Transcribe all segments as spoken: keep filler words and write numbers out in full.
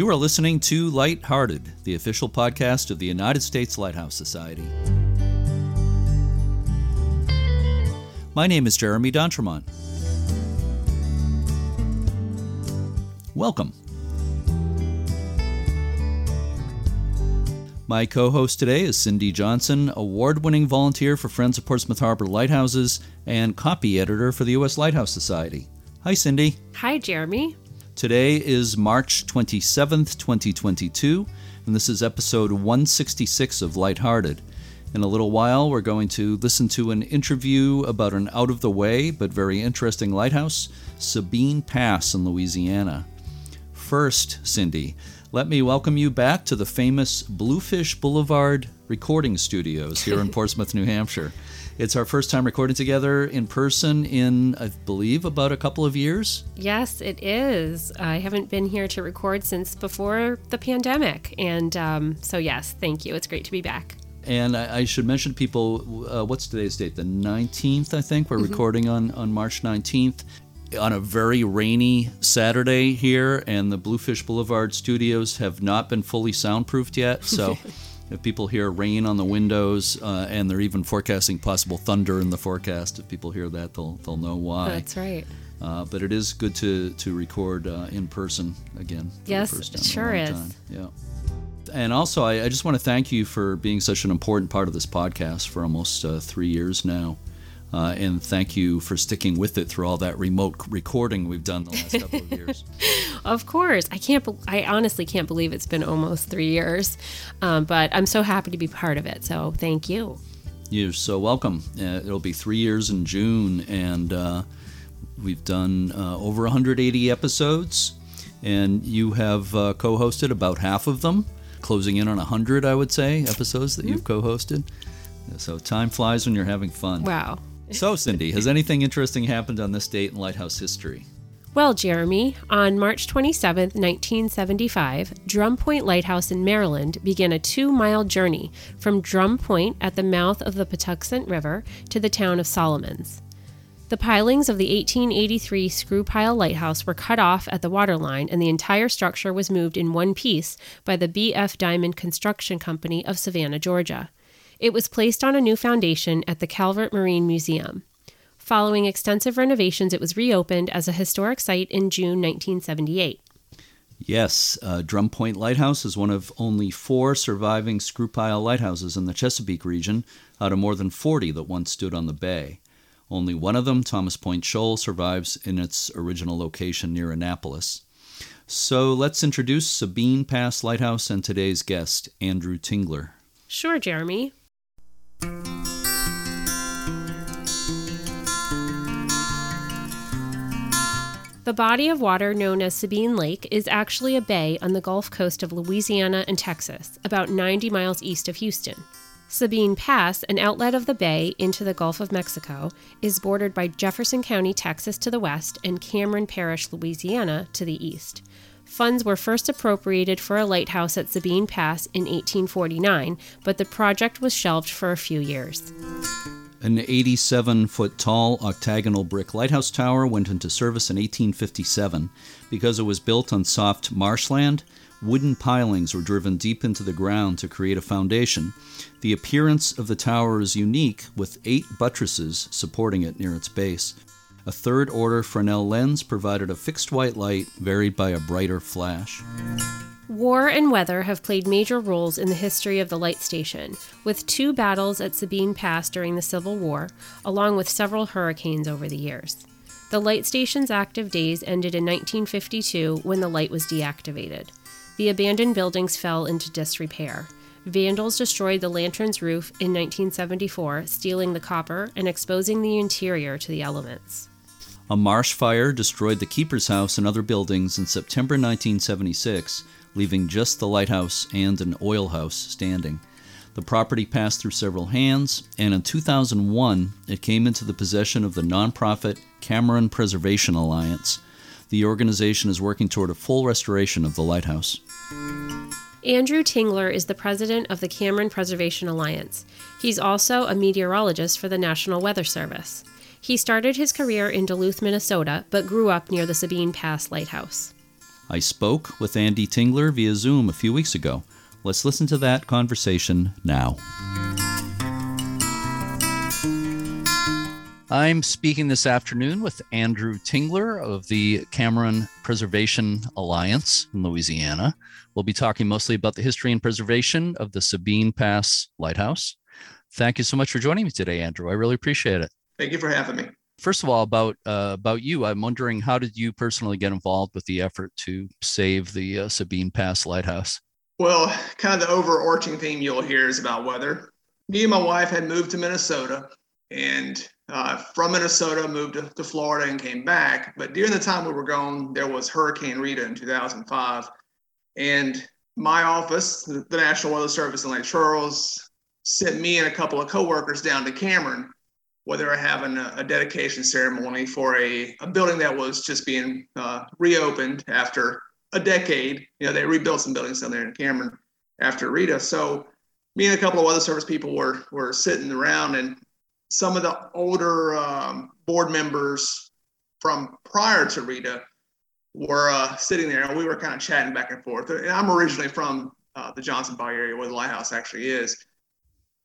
You are listening to Lighthearted, the official podcast of the United States Lighthouse Society. My name is Jeremy D'Entremont. Welcome. My co-host today is Cindy Johnson, award-winning volunteer for Friends of Portsmouth Harbor Lighthouses and copy editor for the U S Lighthouse Society. Hi, Cindy. Hi, Jeremy. Today is March twenty-seventh, twenty twenty-two, and this is episode one sixty-six of Lighthearted. In a little while, we're going to listen to an interview about an out-of-the-way but very interesting lighthouse, Sabine Pass in Louisiana. First, Cindy, let me welcome you back to the famous Bluefish Boulevard recording studios here in Portsmouth, New Hampshire. It's our first time recording together in person in, I believe, about a couple of years. Yes, it is. I haven't been here to record since before the pandemic. And um, so, yes, thank you. It's great to be back. And I, I should mention to people, uh, what's today's date? The nineteenth, I think. We're mm-hmm. recording on, on March nineteenth on a very rainy Saturday here. And the Bluefish Boulevard studios have not been fully soundproofed yet. So... If people hear rain on the windows, uh, and they're even forecasting possible thunder in the forecast, if people hear that, they'll they'll know why. That's right. Uh, but it is good to to record uh, in person again. Yes, it sure is. Time. Yeah. And also, I, I just want to thank you for being such an important part of this podcast for almost uh, three years now. Uh, and thank you for sticking with it through all that remote recording we've done the last couple of years. Of course. I can't. Be- I honestly can't believe it's been almost three years, um, but I'm so happy to be part of it. So thank you. You're so welcome. Uh, it'll be three years in June, and uh, we've done uh, over one hundred eighty episodes, and you have uh, co-hosted about half of them, closing in on one hundred, I would say, episodes that mm-hmm. you've co-hosted. So time flies when you're having fun. Wow. So, Cindy, has anything interesting happened on this date in lighthouse history? Well, Jeremy, on March twenty-seventh, nineteen seventy-five, Drum Point Lighthouse in Maryland began a two-mile journey from Drum Point at the mouth of the Patuxent River to the town of Solomons. The pilings of the eighteen eighty-three Screw Pile Lighthouse were cut off at the waterline, and the entire structure was moved in one piece by the B F Diamond Construction Company of Savannah, Georgia. It was placed on a new foundation at the Calvert Marine Museum. Following extensive renovations, it was reopened as a historic site in June nineteen seventy-eight. Yes, uh, Drum Point Lighthouse is one of only four surviving screw pile lighthouses in the Chesapeake region out of more than forty that once stood on the bay. Only one of them, Thomas Point Shoal, survives in its original location near Annapolis. So let's introduce Sabine Pass Lighthouse and today's guest, Andrew Tingler. Sure, Jeremy. The body of water known as Sabine Lake is actually a bay on the Gulf Coast of Louisiana and Texas, about ninety miles east of Houston. Sabine Pass, an outlet of the bay into the Gulf of Mexico, is bordered by Jefferson County, Texas to the west and Cameron Parish, Louisiana to the east. Funds were first appropriated for a lighthouse at Sabine Pass in eighteen forty-nine, but the project was shelved for a few years. An eighty-seven-foot-tall octagonal brick lighthouse tower went into service in eighteen fifty-seven. Because it was built on soft marshland, wooden pilings were driven deep into the ground to create a foundation. The appearance of the tower is unique, with eight buttresses supporting it near its base. A third-order Fresnel lens provided a fixed white light varied by a brighter flash. War and weather have played major roles in the history of the light station, with two battles at Sabine Pass during the Civil War, along with several hurricanes over the years. The light station's active days ended in nineteen fifty-two when the light was deactivated. The abandoned buildings fell into disrepair. Vandals destroyed the lantern's roof in nineteen seventy-four, stealing the copper and exposing the interior to the elements. A marsh fire destroyed the keeper's house and other buildings in September nineteen seventy-six, leaving just the lighthouse and an oil house standing. The property passed through several hands, and in two thousand one, it came into the possession of the nonprofit Cameron Preservation Alliance. The organization is working toward a full restoration of the lighthouse. Andrew Tingler is the president of the Cameron Preservation Alliance. He's also a meteorologist for the National Weather Service. He started his career in Duluth, Minnesota, but grew up near the Sabine Pass Lighthouse. I spoke with Andy Tingler via Zoom a few weeks ago. Let's listen to that conversation now. I'm speaking this afternoon with Andrew Tingler of the Cameron Preservation Alliance in Louisiana. We'll be talking mostly about the history and preservation of the Sabine Pass Lighthouse. Thank you so much for joining me today, Andrew. I really appreciate it. Thank you for having me. First of all, about uh, about you, I'm wondering, how did you personally get involved with the effort to save the uh, Sabine Pass Lighthouse? Well, kind of the overarching theme you'll hear is about weather. Me and my wife had moved to Minnesota, and uh, from Minnesota moved to, to Florida and came back. But during the time we were gone, there was Hurricane Rita in two thousand five. And my office, the National Weather Service in Lake Charles, sent me and a couple of coworkers down to Cameron, where they were having a, a dedication ceremony for a, a building that was just being uh, reopened after a decade. You know, they rebuilt some buildings down there in Cameron after Rita. So me and a couple of other service people were were sitting around, and some of the older um, board members from prior to Rita were uh, sitting there, and we were kind of chatting back and forth. And I'm originally from uh, the Johnson Bayou area, where the lighthouse actually is.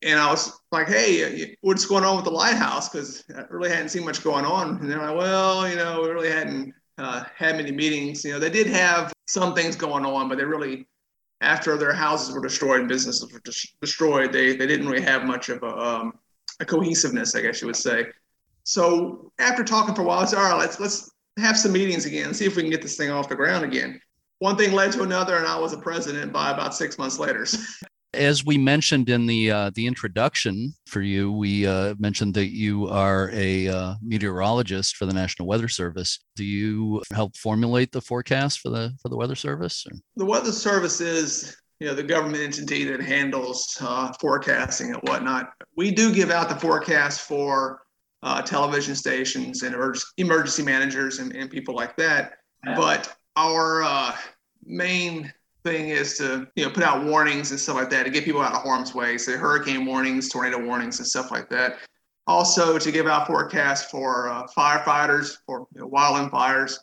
And I was like, hey, what's going on with the lighthouse? Because I really hadn't seen much going on. And they're like, well, you know, we really hadn't uh, had many meetings. You know, they did have some things going on, but they really, after their houses were destroyed and businesses were des- destroyed, they they didn't really have much of a, um, a cohesiveness, I guess you would say. So after talking for a while, I said, all right, let's, let's have some meetings again and see if we can get this thing off the ground again. One thing led to another, and I was a president by about six months later. As we mentioned in the uh, the introduction for you, we uh, mentioned that you are a uh, meteorologist for the National Weather Service. Do you help formulate the forecast for the for the Weather Service? Or? The Weather Service is, you know, the government entity that handles uh, forecasting and whatnot. We do give out the forecast for uh, television stations and emergency, emergency managers and, and people like that. Yeah. But our uh, main thing is to, you know, put out warnings and stuff like that to get people out of harm's way. So hurricane warnings, tornado warnings, and stuff like that. Also to give out forecasts for uh, firefighters, for you know, wildland fires,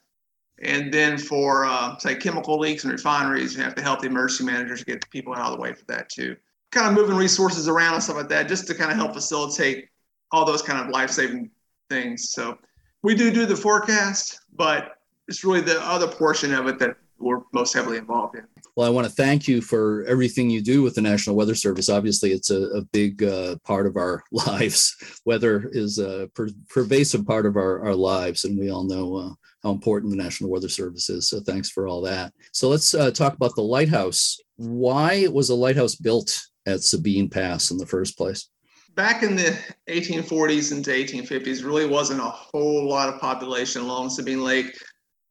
and then for uh, say chemical leaks and refineries. You have to help the emergency managers get people out of the way for that too. Kind of moving resources around and stuff like that, just to kind of help facilitate all those kind of life-saving things. So we do do the forecast, but it's really the other portion of it that we're most heavily involved in. Well, I want to thank you for everything you do with the National Weather Service. Obviously, it's a, a big uh, part of our lives. Weather is a per- pervasive part of our, our lives, and we all know uh, how important the National Weather Service is. So thanks for all that. So let's uh, talk about the lighthouse. Why was a lighthouse built at Sabine Pass in the first place? Back in the eighteen forties into eighteen fifties, really wasn't a whole lot of population along Sabine Lake.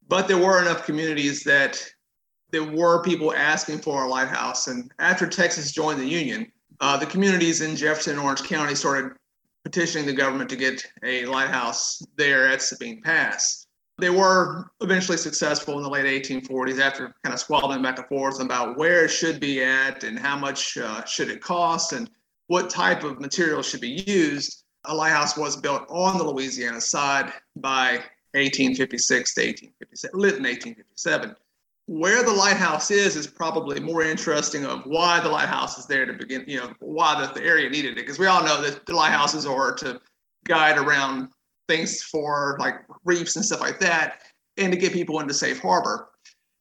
But there were enough communities that there were people asking for a lighthouse. And after Texas joined the Union, uh, the communities in Jefferson and Orange County started petitioning the government to get a lighthouse there at Sabine Pass. They were eventually successful in the late eighteen forties after kind of squabbling back and forth about where it should be at and how much uh, should it cost and what type of material should be used. A lighthouse was built on the Louisiana side by eighteen fifty-six to eighteen fifty-seven, lit in eighteen fifty-seven. Where the lighthouse is is probably more interesting of why the lighthouse is there to begin, you know, why the, the area needed it. Because we all know that the lighthouses are to guide around things for like reefs and stuff like that, and to get people into safe harbor.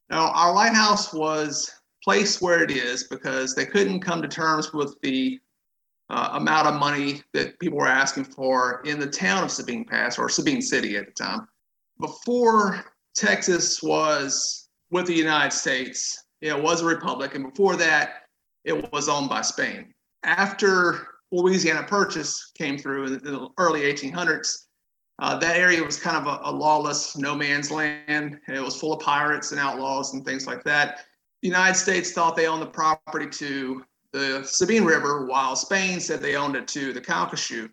Now, our lighthouse was placed where it is because they couldn't come to terms with the uh, amount of money that people were asking for in the town of Sabine Pass, or Sabine City at the time. Before Texas was with the United States, it was a republic. And before that, it was owned by Spain. After Louisiana Purchase came through in the early eighteen hundreds, uh, that area was kind of a, a lawless no man's land. And it was full of pirates and outlaws and things like that. The United States thought they owned the property to the Sabine River, while Spain said they owned it to the Calcasieu.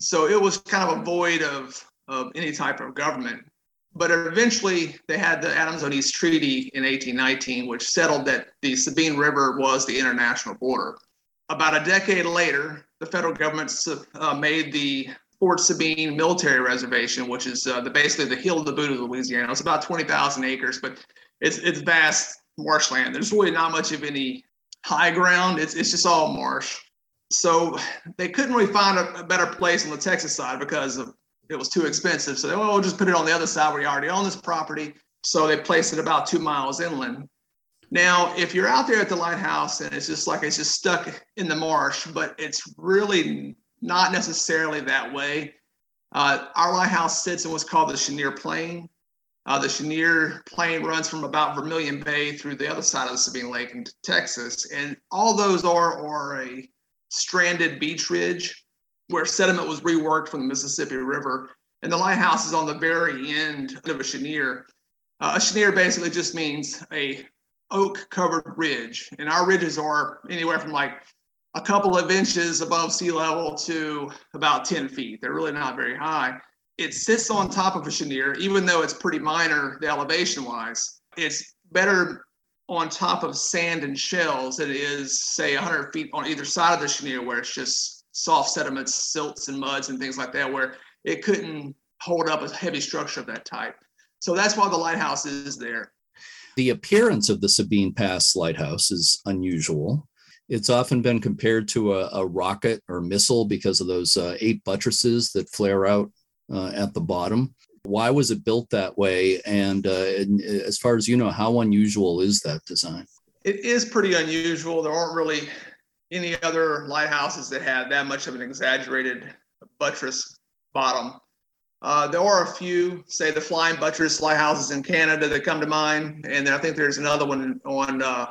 So it was kind of a void of, of any type of government. But eventually they had the Adams on East Treaty in eighteen nineteen, which settled that the Sabine River was the international border. About a decade later, the federal government uh, made the Fort Sabine Military Reservation, which is uh, the, basically the heel of the boot of Louisiana. It's about twenty thousand acres, but it's it's vast marshland. There's really not much of any high ground. It's it's just all marsh. So they couldn't really find a, a better place on the Texas side because of, it was too expensive. So they well, we'll just put it on the other side where you already own this property. So they placed it about two miles inland. Now, if you're out there at the lighthouse and it's just like it's just stuck in the marsh, but it's really not necessarily that way. Uh, our lighthouse sits in what's called the Chenier Plain. Uh, the Chenier Plain runs from about Vermilion Bay through the other side of the Sabine Lake into Texas. And all those are, are a stranded beach ridge where sediment was reworked from the Mississippi River. And the lighthouse is on the very end of a chenier. Uh, a chenier basically just means a oak-covered ridge. And our ridges are anywhere from like a couple of inches above sea level to about ten feet. They're really not very high. It sits on top of a chenier, even though it's pretty minor, the elevation-wise. It's better on top of sand and shells than it is, say, one hundred feet on either side of the chenier where it's just soft sediments, silts and muds and things like that, where it couldn't hold up a heavy structure of that type. So that's why the lighthouse is there. The appearance of the Sabine Pass Lighthouse is unusual. It's often been compared to a, a rocket or missile because of those uh, eight buttresses that flare out uh, at the bottom. Why was it built that way? And, uh, and as far as you know, how unusual is that design? It is pretty unusual. There aren't really any other lighthouses that have that much of an exaggerated buttress bottom. Uh, there are a few, say the flying buttress lighthouses in Canada that come to mind. And then I think there's another one on uh,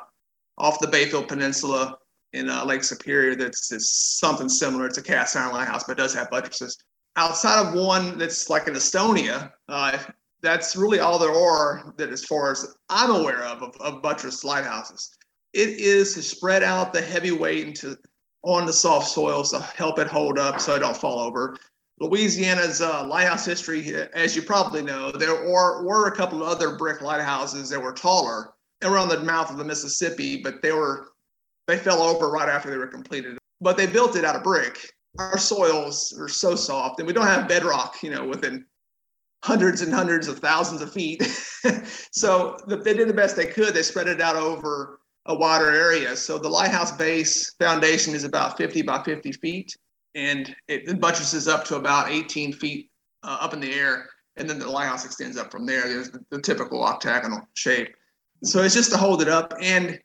off the Bayfield Peninsula in uh, Lake Superior that's, that's something similar. It's a cast iron lighthouse, but it does have buttresses. Outside of one that's like in Estonia, uh, that's really all there are that as far as I'm aware of, of, of buttress lighthouses. It is to spread out the heavy weight into on the soft soil to help it hold up so it don't fall over. Louisiana's uh, lighthouse history, as you probably know, there are, were a couple of other brick lighthouses that were taller and were on the mouth of the Mississippi, but they were they fell over right after they were completed. But they built it out of brick. Our soils are so soft, and we don't have bedrock, you know, within hundreds and hundreds of thousands of feet. So they did the best they could. They spread it out over a wider area. So the lighthouse base foundation is about fifty by fifty feet, and it buttresses up to about eighteen feet uh, up in the air. And then the lighthouse extends up from there. There's the, the typical octagonal shape. So it's just to hold it up. And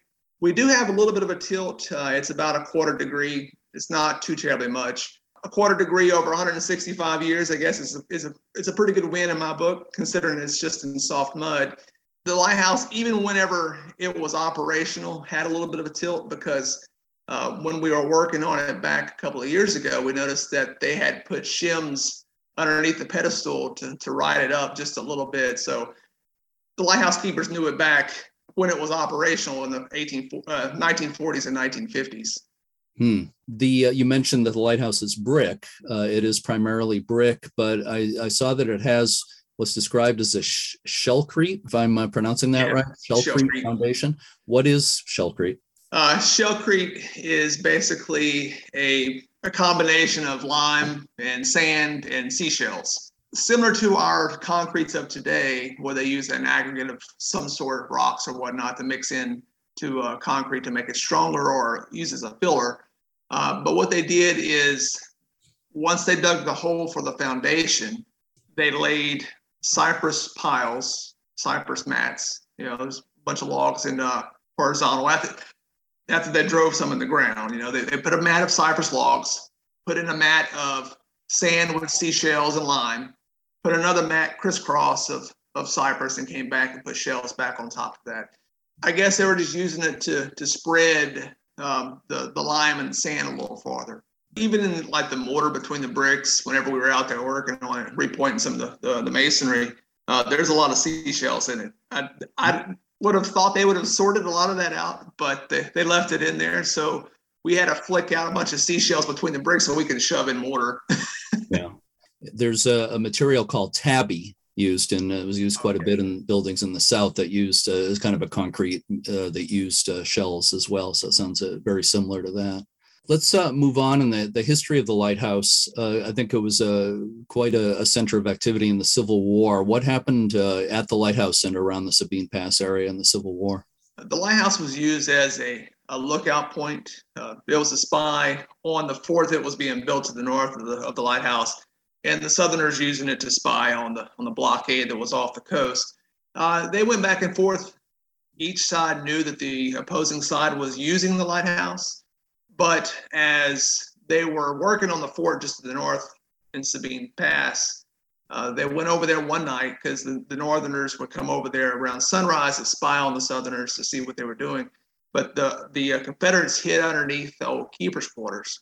we do have a little bit of a tilt. Uh, it's about a quarter degree. It's not too terribly much. A quarter degree over one hundred sixty-five years, I guess, is a, is a, it's a pretty good win in my book, considering it's just in soft mud. The lighthouse, even whenever it was operational, had a little bit of a tilt because uh, when we were working on it back a couple of years ago, we noticed that they had put shims underneath the pedestal to, to ride it up just a little bit. So the lighthouse keepers knew it back when it was operational in the nineteen forties and nineteen fifties. Hmm. The uh, you mentioned that the lighthouse is brick. Uh, it is primarily brick, but I, I saw that it has was described as a sh- shellcrete, if I'm uh, pronouncing that yeah, right, shellcrete, shellcrete foundation. What is shellcrete? Uh, shellcrete is basically a, a combination of lime and sand and seashells, similar to our concretes of today, where they use an aggregate of some sort of rocks or whatnot to mix in to uh, concrete to make it stronger or use as a filler. Uh, but what they did is once they dug the hole for the foundation, they laid cypress piles, cypress mats, you know, there's a bunch of logs in uh, horizontal. After, after they drove some in the ground, you know, they, they put a mat of cypress logs, put in a mat of sand with seashells and lime, put another mat crisscross of, of cypress and came back and put shells back on top of that. I guess they were just using it to, to spread um, the, the lime and sand a little farther. Even in like the mortar between the bricks, whenever we were out there working on it, repointing some of the, the, the masonry, uh, there's a lot of seashells in it. I, I would have thought they would have sorted a lot of that out, but they, they left it in there. So we had to flick out a bunch of seashells between the bricks so we could shove in mortar. Yeah. There's a, a material called tabby used, and it was used quite okay. a bit in buildings in the South that used uh, as kind of a concrete uh, that used uh, shells as well. So it sounds uh, very similar to that. Let's uh, move on in the, the history of the lighthouse. Uh, I think it was uh, quite a, a center of activity in the Civil War. What happened uh, at the lighthouse and around the Sabine Pass area in the Civil War? The lighthouse was used as a, a lookout point. Uh, it was a spy on the fort that was being built to the north of the, of the lighthouse, and the Southerners using it to spy on the on the blockade that was off the coast. Uh, they went back and forth. Each side knew that the opposing side was using the lighthouse, but as they were working on the fort just to the north in Sabine Pass, uh, they went over there one night because the, the Northerners would come over there around sunrise to spy on the Southerners to see what they were doing. But the, the uh, Confederates hid underneath the old keeper's quarters,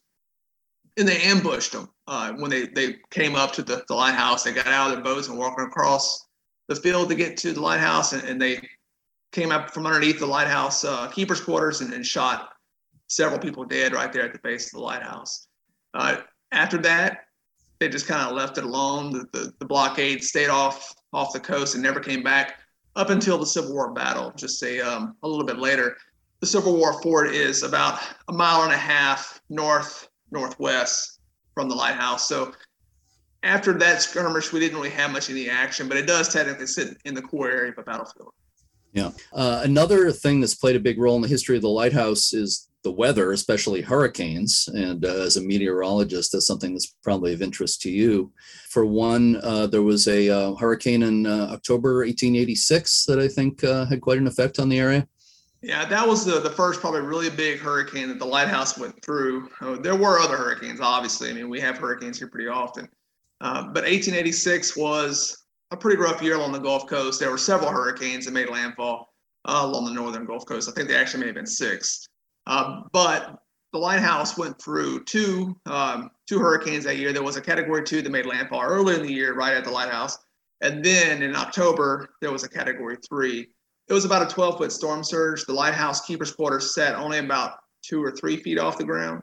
and they ambushed them. Uh, when they, they came up to the, the lighthouse, they got out of their boats and walking across the field to get to the lighthouse, and, and they came up from underneath the lighthouse uh, keeper's quarters and, and shot several people dead right there at the base of the lighthouse. Uh, after that, they just kind of left it alone. The, the, the blockade stayed off off the coast and never came back up until the Civil War battle, just a, um, a little bit later. The Civil War fort is about a mile and a half north, northwest from the lighthouse. So after that skirmish, we didn't really have much any action, but it does technically sit in the core area of a battlefield. Yeah. Uh, another thing that's played a big role in the history of the lighthouse is the weather, especially hurricanes. And uh, as a meteorologist, that's something that's probably of interest to you. For one, uh, there was a uh, hurricane in uh, October eighteen eighty-six that I think uh, had quite an effect on the area. Yeah, that was the, the first probably really big hurricane that the lighthouse went through. Uh, there were other hurricanes, obviously. I mean, we have hurricanes here pretty often. Uh, but eighteen eighty-six was a pretty rough year along the Gulf Coast. There were several hurricanes that made landfall uh, along the northern Gulf Coast. I think there actually may have been six. Uh, but the lighthouse went through two um, two hurricanes that year. There was a Category two that made landfall early in the year right at the lighthouse. And then in October, there was a Category three. It was about a twelve-foot storm surge. The lighthouse keeper's quarters sat only about two or three feet off the ground.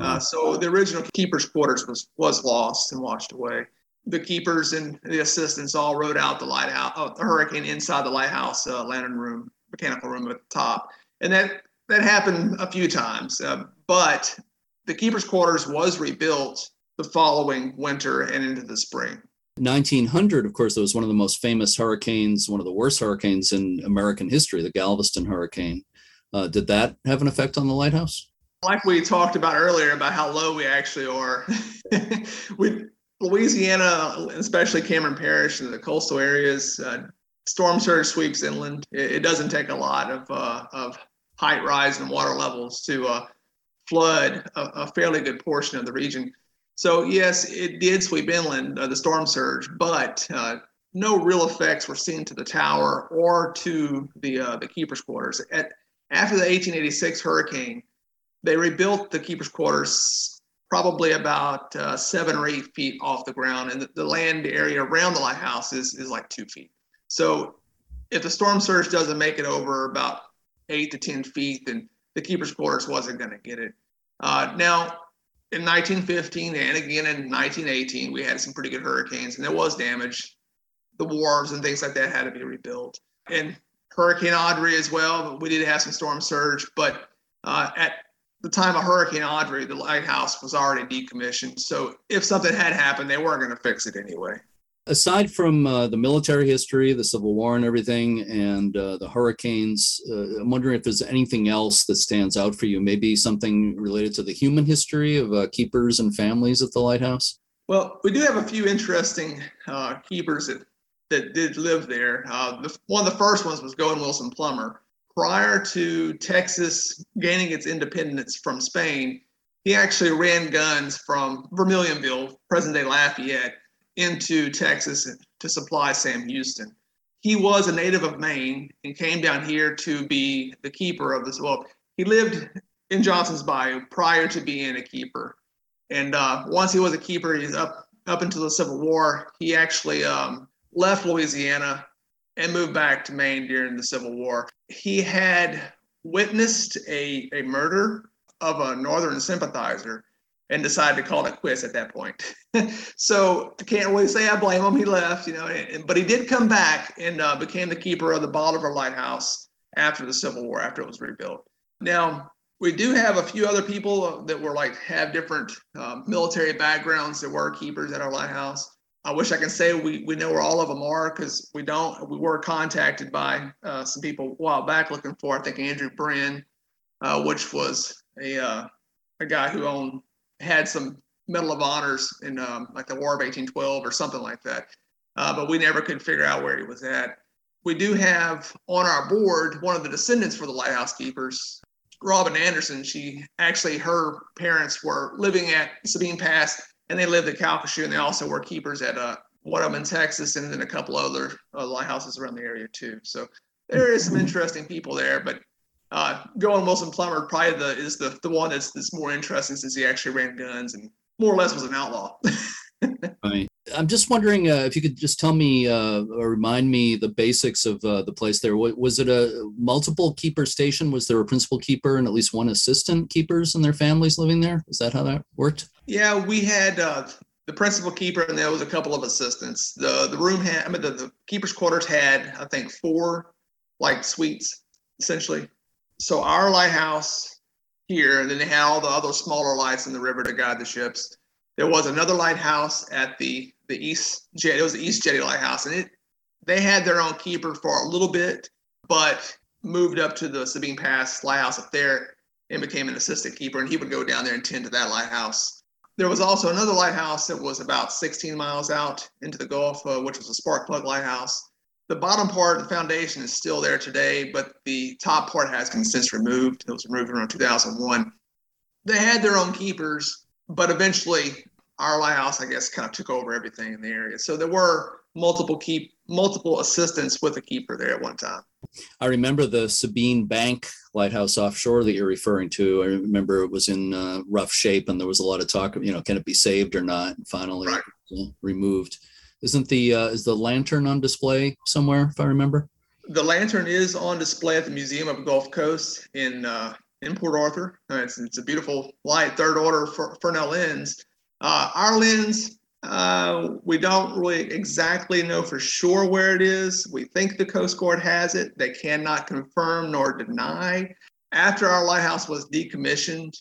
Uh, so the original keeper's quarters was, was lost and washed away. The keepers and the assistants all rode out the lighthouse, uh, the hurricane inside the lighthouse uh, lantern room, mechanical room at the top. And that, that happened a few times. Uh, but the keeper's quarters was rebuilt the following winter and into the spring. nineteen hundred, of course, that was one of the most famous hurricanes, one of the worst hurricanes in American history, the Galveston hurricane. Uh, did that have an effect on the lighthouse? Like we talked about earlier about how low we actually are. With Louisiana, especially Cameron Parish and the coastal areas, uh, storm surge sweeps inland. It, it doesn't take a lot of uh, of height rise and water levels to uh, flood a, a fairly good portion of the region. So yes, it did sweep inland, uh, the storm surge, but uh, no real effects were seen to the tower or to the uh, the keeper's quarters. At, after the eighteen eighty-six hurricane, they rebuilt the keeper's quarters probably about uh, seven or eight feet off the ground, and the, the land area around the lighthouse is, is like two feet. So if the storm surge doesn't make it over about eight to ten feet, then the keeper's quarters wasn't going to get it. Uh, now, in nineteen fifteen and again in nineteen eighteen, we had some pretty good hurricanes, and there was damage. The wharves and things like that had to be rebuilt. And Hurricane Audrey as well, we did have some storm surge, but uh, at the time of Hurricane Audrey, the lighthouse was already decommissioned. So if something had happened, they weren't going to fix it anyway. Aside from uh, the military history, the Civil War and everything, and uh, the hurricanes, uh, I'm wondering if there's anything else that stands out for you, maybe something related to the human history of uh, keepers and families at the lighthouse? Well, we do have a few interesting uh, keepers that, that did live there. Uh, the, one of the first ones was Gowan Wilson Plummer. Prior to Texas gaining its independence from Spain, he actually ran guns from Vermilionville, present-day Lafayette, into Texas to supply Sam Houston. He was a native of Maine and came down here to be the keeper of this. Well, he lived in Johnson's Bayou prior to being a keeper. And uh, once he was a keeper, he's up, up until the Civil War, he actually um, left Louisiana and moved back to Maine during the Civil War. He had witnessed a, a murder of a Northern sympathizer and decided to call it quits at that point. So I can't really say I blame him. He left, you know, and, but he did come back and uh, became the keeper of the Bolivar Lighthouse after the Civil War, after it was rebuilt. Now, We do have a few other people that were like have different uh, military backgrounds that were keepers at our lighthouse. I wish I could say we, we know where all of them are, because we don't. We were contacted by uh, some people a while back looking for, I think, Andrew Brin, uh, which was a uh, a guy who owned had some Medal of Honors in um, like the War of eighteen twelve or something like that. Uh, but we never could figure out where he was at. We do have on our board one of the descendants for the lighthouse keepers, Robin Anderson. She actually, her parents were living at Sabine Pass, and they lived at Calcasieu, and they also were keepers at uh, one of them in Texas, and then a couple other uh, lighthouses around the area too. So there is some interesting people there, but uh, Gowan Wilson Plummer probably the, is the, the one that's, that's more interesting, since he actually ran guns and more or less was an outlaw. Right. I'm just wondering uh, if you could just tell me uh, or remind me the basics of uh, the place there. W- was it a multiple keeper station? Was there a principal keeper and at least one assistant keepers and their families living there? Is that how that worked? Yeah, we had uh, the principal keeper, and there was a couple of assistants. The the room had, I mean, the, the keeper's quarters had, I think, four like suites essentially. So our lighthouse here, and then they had all the other smaller lights in the river to guide the ships. There was another lighthouse at the the East Jetty. It was the East Jetty Lighthouse, and it they had their own keeper for a little bit, but moved up to the Sabine Pass Lighthouse up there and became an assistant keeper, and he would go down there and tend to that lighthouse. There was also another lighthouse that was about sixteen miles out into the Gulf, uh, which was a spark plug lighthouse. The bottom part of the foundation is still there today, but the top part has been since removed. It was removed around two thousand one. They had their own keepers, but eventually our lighthouse, I guess, kind of took over everything in the area. So there were multiple keep, multiple assistants with a keeper there at one time. I remember the Sabine Bank Lighthouse offshore that you're referring to. I remember it was in uh, rough shape, and there was a lot of talk of, you know, can it be saved or not? And finally, right. uh, removed. Isn't the uh, is the lantern on display somewhere? If I remember, the lantern is on display at the Museum of the Gulf Coast in uh, in Port Arthur. Uh, it's it's a beautiful light, third order Fresnel lens. Uh, our lens, uh, we don't really exactly know for sure where it is. We think the Coast Guard has it. They cannot confirm nor deny. After our lighthouse was decommissioned,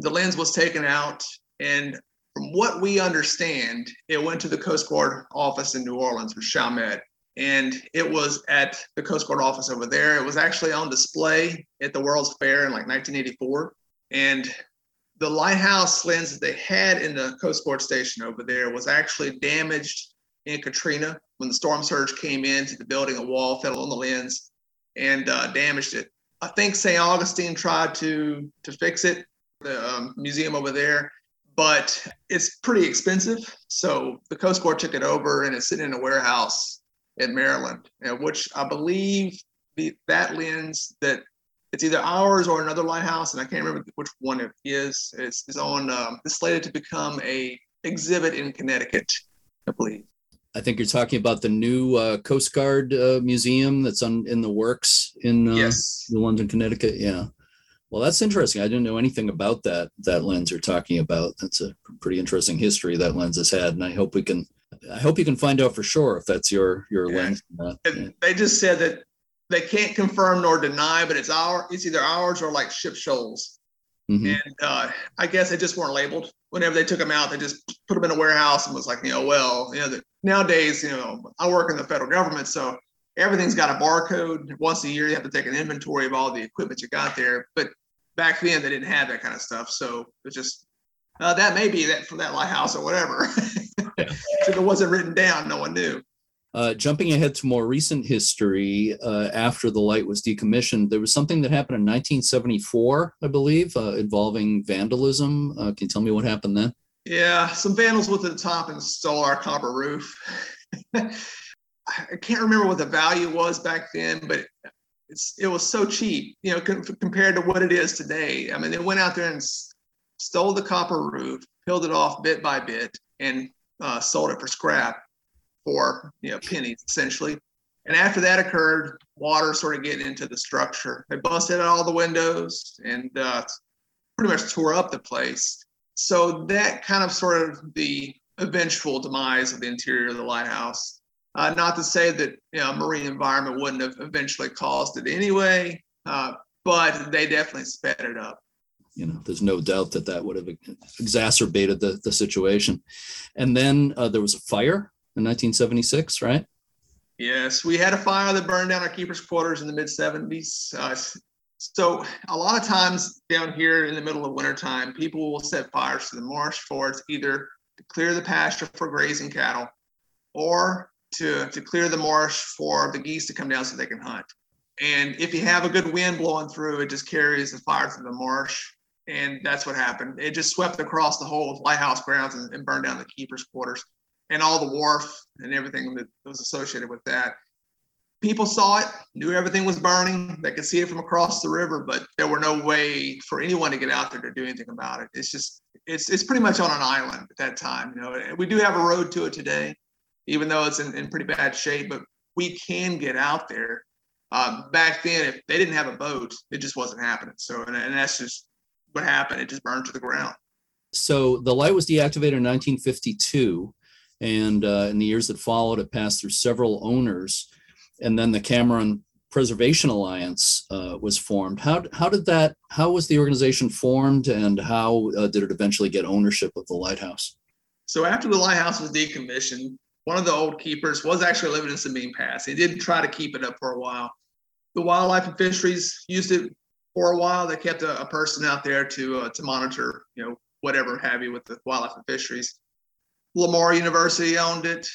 the lens was taken out, and from what we understand, it went to the Coast Guard office in New Orleans for Chalmette, and it was at the Coast Guard office over there. It was actually on display at the World's Fair in like nineteen eighty-four, and the lighthouse lens that they had in the Coast Guard station over there was actually damaged in Katrina when the storm surge came into the building. A wall fell on the lens and uh, damaged it. I think Saint Augustine tried to to fix it, the um, museum over there, but it's pretty expensive. So the Coast Guard took it over, and it's sitting in a warehouse in Maryland, which I believe the, that lens that it's either ours or another lighthouse, and I can't remember which one it is. It's, it's on. Um, it's slated to become a exhibit in Connecticut, I believe. I think you're talking about the new uh, Coast Guard uh, museum that's on, in the works in uh, yes. the London, Connecticut. Yeah. Well, that's interesting. I didn't know anything about that that lens you're talking about. That's a pretty interesting history that lens has had, and I hope we can. I hope you can find out for sure if that's your your yeah. lens. Or not. Yeah. They just said that. They can't confirm nor deny, but it's our, it's either ours or like ship shoals. Mm-hmm. And uh, I guess they just weren't labeled. Whenever they took them out, they just put them in a warehouse and was like, you know, well, you know, the, nowadays, you know, I work in the federal government, so everything's got a barcode. Once a year, you have to take an inventory of all the equipment you got there. But back then, they didn't have that kind of stuff. So it's just, uh, that may be that for that lighthouse or whatever. Yeah. If it wasn't written down, no one knew. Uh, jumping ahead to more recent history, uh, after the light was decommissioned, there was something that happened in nineteen seventy-four, I believe, uh, involving vandalism. Uh, can you tell me what happened then? Yeah, some vandals went to the top and stole our copper roof. I can't remember what the value was back then, but it's, it was so cheap, you know, com- compared to what it is today. I mean, they went out there and s- stole the copper roof, peeled it off bit by bit, and uh, sold it for scrap. Or, you know, pennies essentially. And after that occurred, water started getting into the structure. They busted out all the windows and uh, pretty much tore up the place. So that kind of sort of the eventual demise of the interior of the lighthouse. Uh, not to say that, you know, marine environment wouldn't have eventually caused it anyway, uh, but they definitely sped it up. you know, there's no doubt that that would have exacerbated the, the situation. And then uh, there was a fire in nineteen seventy-six, right? Yes, we had a fire that burned down our keeper's quarters in the mid seventies. Uh, so a lot of times down here in the middle of wintertime, people will set fires to the marsh forts, either to clear the pasture for grazing cattle or to, to clear the marsh for the geese to come down so they can hunt. And if you have a good wind blowing through, it just carries the fire through the marsh. And that's what happened. It just swept across the whole of lighthouse grounds and, and burned down the keeper's quarters and all the wharf and everything that was associated with that. People saw it, knew everything was burning. They could see it from across the river, but there were no way for anyone to get out there to do anything about it. It's just, it's it's pretty much on an island at that time. You know, we do have a road to it today, even though it's in, in pretty bad shape, but we can get out there. Um, back then, if they didn't have a boat, it just wasn't happening. So, and, and that's just what happened. It just burned to the ground. So the light was deactivated in nineteen fifty-two. And uh, in the years that followed, it passed through several owners. And then the Cameron Preservation Alliance uh, was formed. How how did that, how was the organization formed, and how uh, did it eventually get ownership of the lighthouse? So after the lighthouse was decommissioned, one of the old keepers was actually living in Sabine Pass. He did try to keep it up for a while. The wildlife and fisheries used it for a while. They kept a, a person out there to uh, to monitor, you know, whatever have you with the wildlife and fisheries. Lamar University owned it,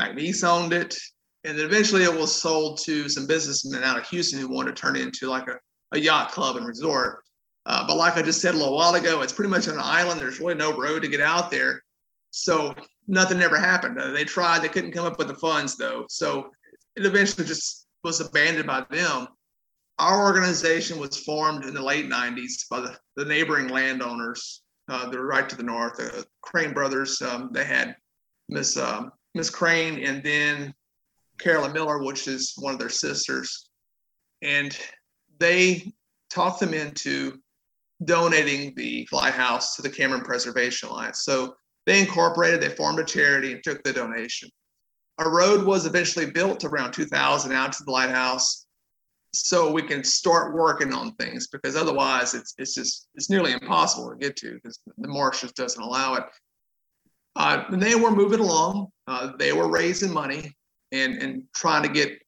McNeese owned it, and then eventually it was sold to some businessmen out of Houston who wanted to turn it into like a, a yacht club and resort. Uh, but like I just said a little while ago, it's pretty much on an island. There's really no road to get out there. So nothing ever happened. Uh, they tried, they couldn't come up with the funds though. So it eventually just was abandoned by them. Our organization was formed in the late nineties by the, the neighboring landowners. Uh, they're right to the north, the uh, Crane brothers. Um, they had Miss um, Miss Crane and then Carolyn Miller, which is one of their sisters. And they talked them into donating the lighthouse to the Cameron Preservation Alliance. So they incorporated, they formed a charity and took the donation. A road was eventually built around two thousand out to the lighthouse so we can start working on things, because otherwise it's it's just, it's nearly impossible to get to because the marsh just doesn't allow it. Uh, and they were moving along. Uh, they were raising money and, and trying to get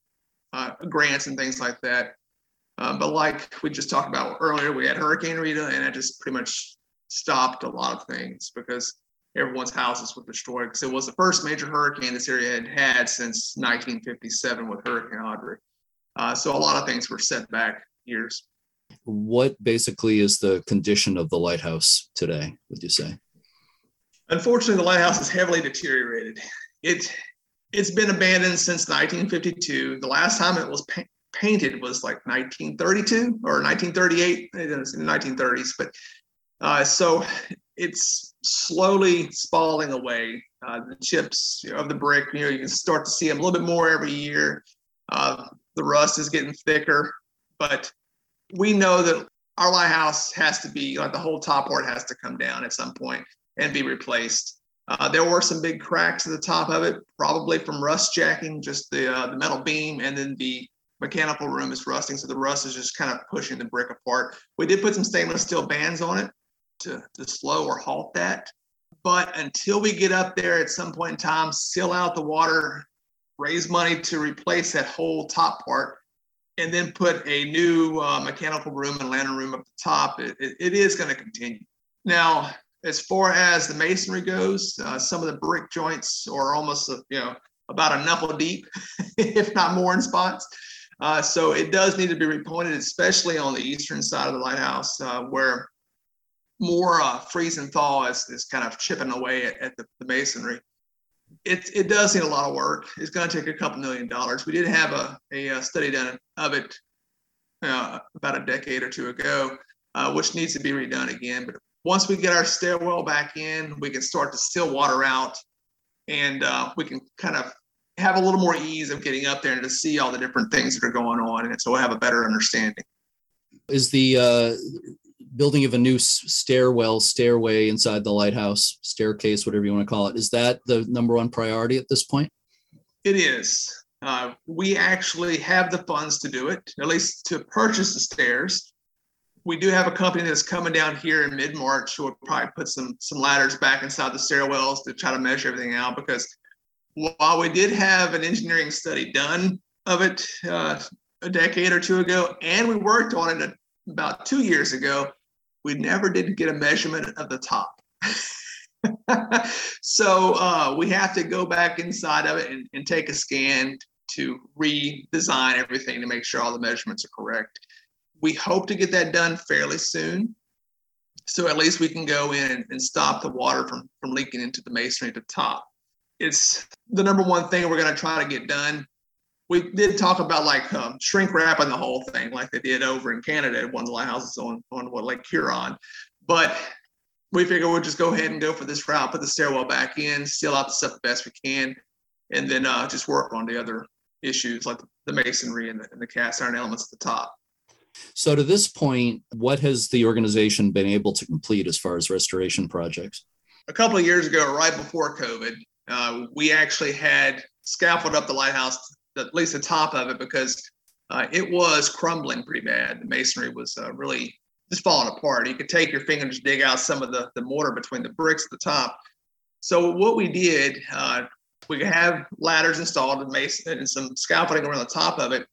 uh, grants and things like that. Uh, but like we just talked about earlier, we had Hurricane Rita, and it just pretty much stopped a lot of things because everyone's houses were destroyed, because it was the first major hurricane this area had had since nineteen fifty-seven with Hurricane Audrey. Uh, so a lot of things were set back years. What basically is the condition of the lighthouse today, would you say? Unfortunately, the lighthouse is heavily deteriorated. It, it's been abandoned since nineteen fifty-two. The last time it was pa- painted was like nineteen thirty-two or nineteen thirty-eight. It was in the nineteen thirties, but uh, so it's slowly spalling away. Uh, the chips of the brick, you know, you can start to see them a little bit more every year. Uh, The rust is getting thicker, but we know that our lighthouse has to be, like the whole top part has to come down at some point and be replaced. Uh, there were some big cracks at the top of it, probably from rust jacking, just the uh, the metal beam, and then the mechanical room is rusting, so the rust is just kind of pushing the brick apart. We did put some stainless steel bands on it to, to slow or halt that, but until we get up there at some point in time, seal out the water, raise money to replace that whole top part, and then put a new uh, mechanical room and lantern room up the top, it, it, it is going to continue. Now, as far as the masonry goes, uh, some of the brick joints are almost, you know, about a knuckle deep, if not more in spots. Uh, so it does need to be repointed, especially on the eastern side of the lighthouse, uh, where more uh, freeze and thaw is, is kind of chipping away at, at the, the masonry. It it does need a lot of work. It's going to take a couple million dollars. We did have a, a study done of it uh, about a decade or two ago, uh, which needs to be redone again. But once we get our stairwell back in, we can start to seal water out, and uh, we can kind of have a little more ease of getting up there and to see all the different things that are going on. And so we'll have a better understanding. Is the uh, building of a new stairwell, stairway inside the lighthouse, staircase, whatever you want to call it, is that the number one priority at this point? It is. Uh, we actually have the funds to do it, at least to purchase the stairs. we do have a company that's coming down here in mid-March who will probably put some some ladders back inside the stairwells to try to measure everything out, because while we did have an engineering study done of it uh, a decade or two ago, and we worked on it about two years ago, we never did get a measurement of the top. So uh, we have to go back inside of it and, and take a scan to redesign everything to make sure all the measurements are correct. We hope to get that done fairly soon, so at least we can go in and stop the water from, from leaking into the masonry at the top. It's the number one thing we're going to try to get done. We did talk about like um, shrink wrapping the whole thing like they did over in Canada at one of the lighthouses on, on what, Lake Huron, but we figure we'll just go ahead and go for this route, put the stairwell back in, seal out the stuff the best we can, and then uh, just work on the other issues like the masonry and the, and the cast iron elements at the top. So to this point, what has the organization been able to complete as far as restoration projects? A couple of years ago, right before COVID, uh, we actually had scaffolded up the lighthouse, at least the top of it, because uh, it was crumbling pretty bad. The masonry was uh, really just falling apart. You could take your fingers, dig out some of the, the mortar between the bricks at the top. So what we did, uh, we have ladders installed and, mason- and some scaffolding around the top of it.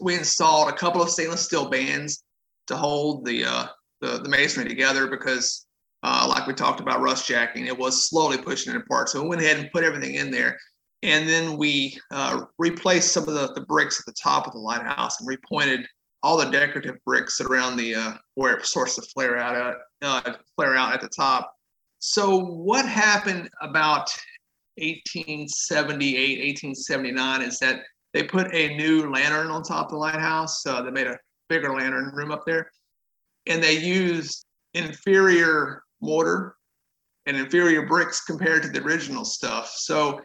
We installed a couple of stainless steel bands to hold the uh, the, the masonry together because, uh, like we talked about rust jacking, it was slowly pushing it apart. So we went ahead and put everything in there. And then we uh, replaced some of the, the bricks at the top of the lighthouse and repointed all the decorative bricks around the uh, where it sorts to flare out at, uh, flare out at the top. So what happened about eighteen seventy-eight, eighteen seventy-nine is that they put a new lantern on top of the lighthouse. Uh, they made a bigger lantern room up there. And they used inferior mortar and inferior bricks compared to the original stuff. So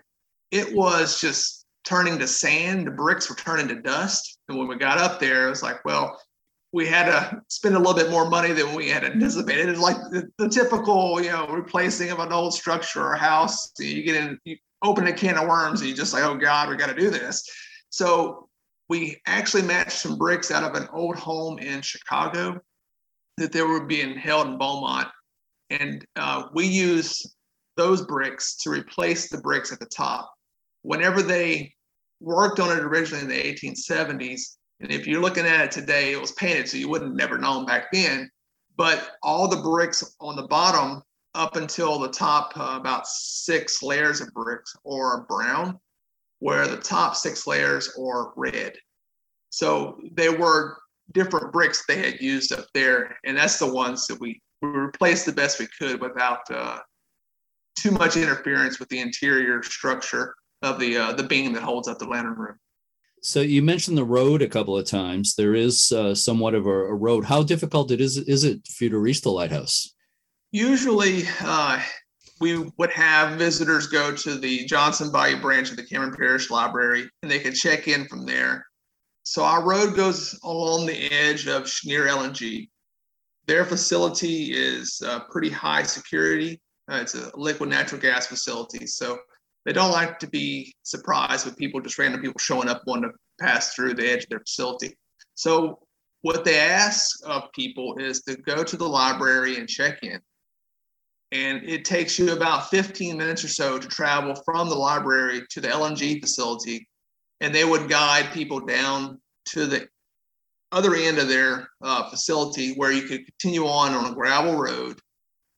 it was just turning to sand. The bricks were turning to dust. And when we got up there, it was like, well, we had to spend a little bit more money than we had anticipated. It's like the, the typical, you know, replacing of an old structure or house. You get in, you open a can of worms and you just like, oh God, we got to do this. So we actually matched some bricks out of an old home in Chicago that they were being held in Beaumont. And uh, we used those bricks to replace the bricks at the top. Whenever they worked on it originally in the eighteen seventies, and if you're looking at it today, it was painted, so you wouldn't have never known back then. But all the bricks on the bottom up until the top, uh, about six layers of bricks are brown, where the top six layers are red. So they were different bricks they had used up there. And that's the ones that we, we replaced the best we could without uh, too much interference with the interior structure of the uh, the beam that holds up the lantern room. So you mentioned the road a couple of times. There is uh, somewhat of a, a road. How difficult it is, is it for you to reach the lighthouse? Usually uh, we would have visitors go to the Johnson Bayou branch of the Cameron Parish Library, and they could check in from there. So our road goes along the edge of Chenier L N G. Their facility is uh, pretty high security. Uh, it's a liquid natural gas facility. So they don't like to be surprised with people, just random people showing up wanting to pass through the edge of their facility. So what they ask of people is to go to the library and check in. And it takes you about fifteen minutes or so to travel from the library to the L N G facility. And they would guide people down to the other end of their uh, facility where you could continue on on a gravel road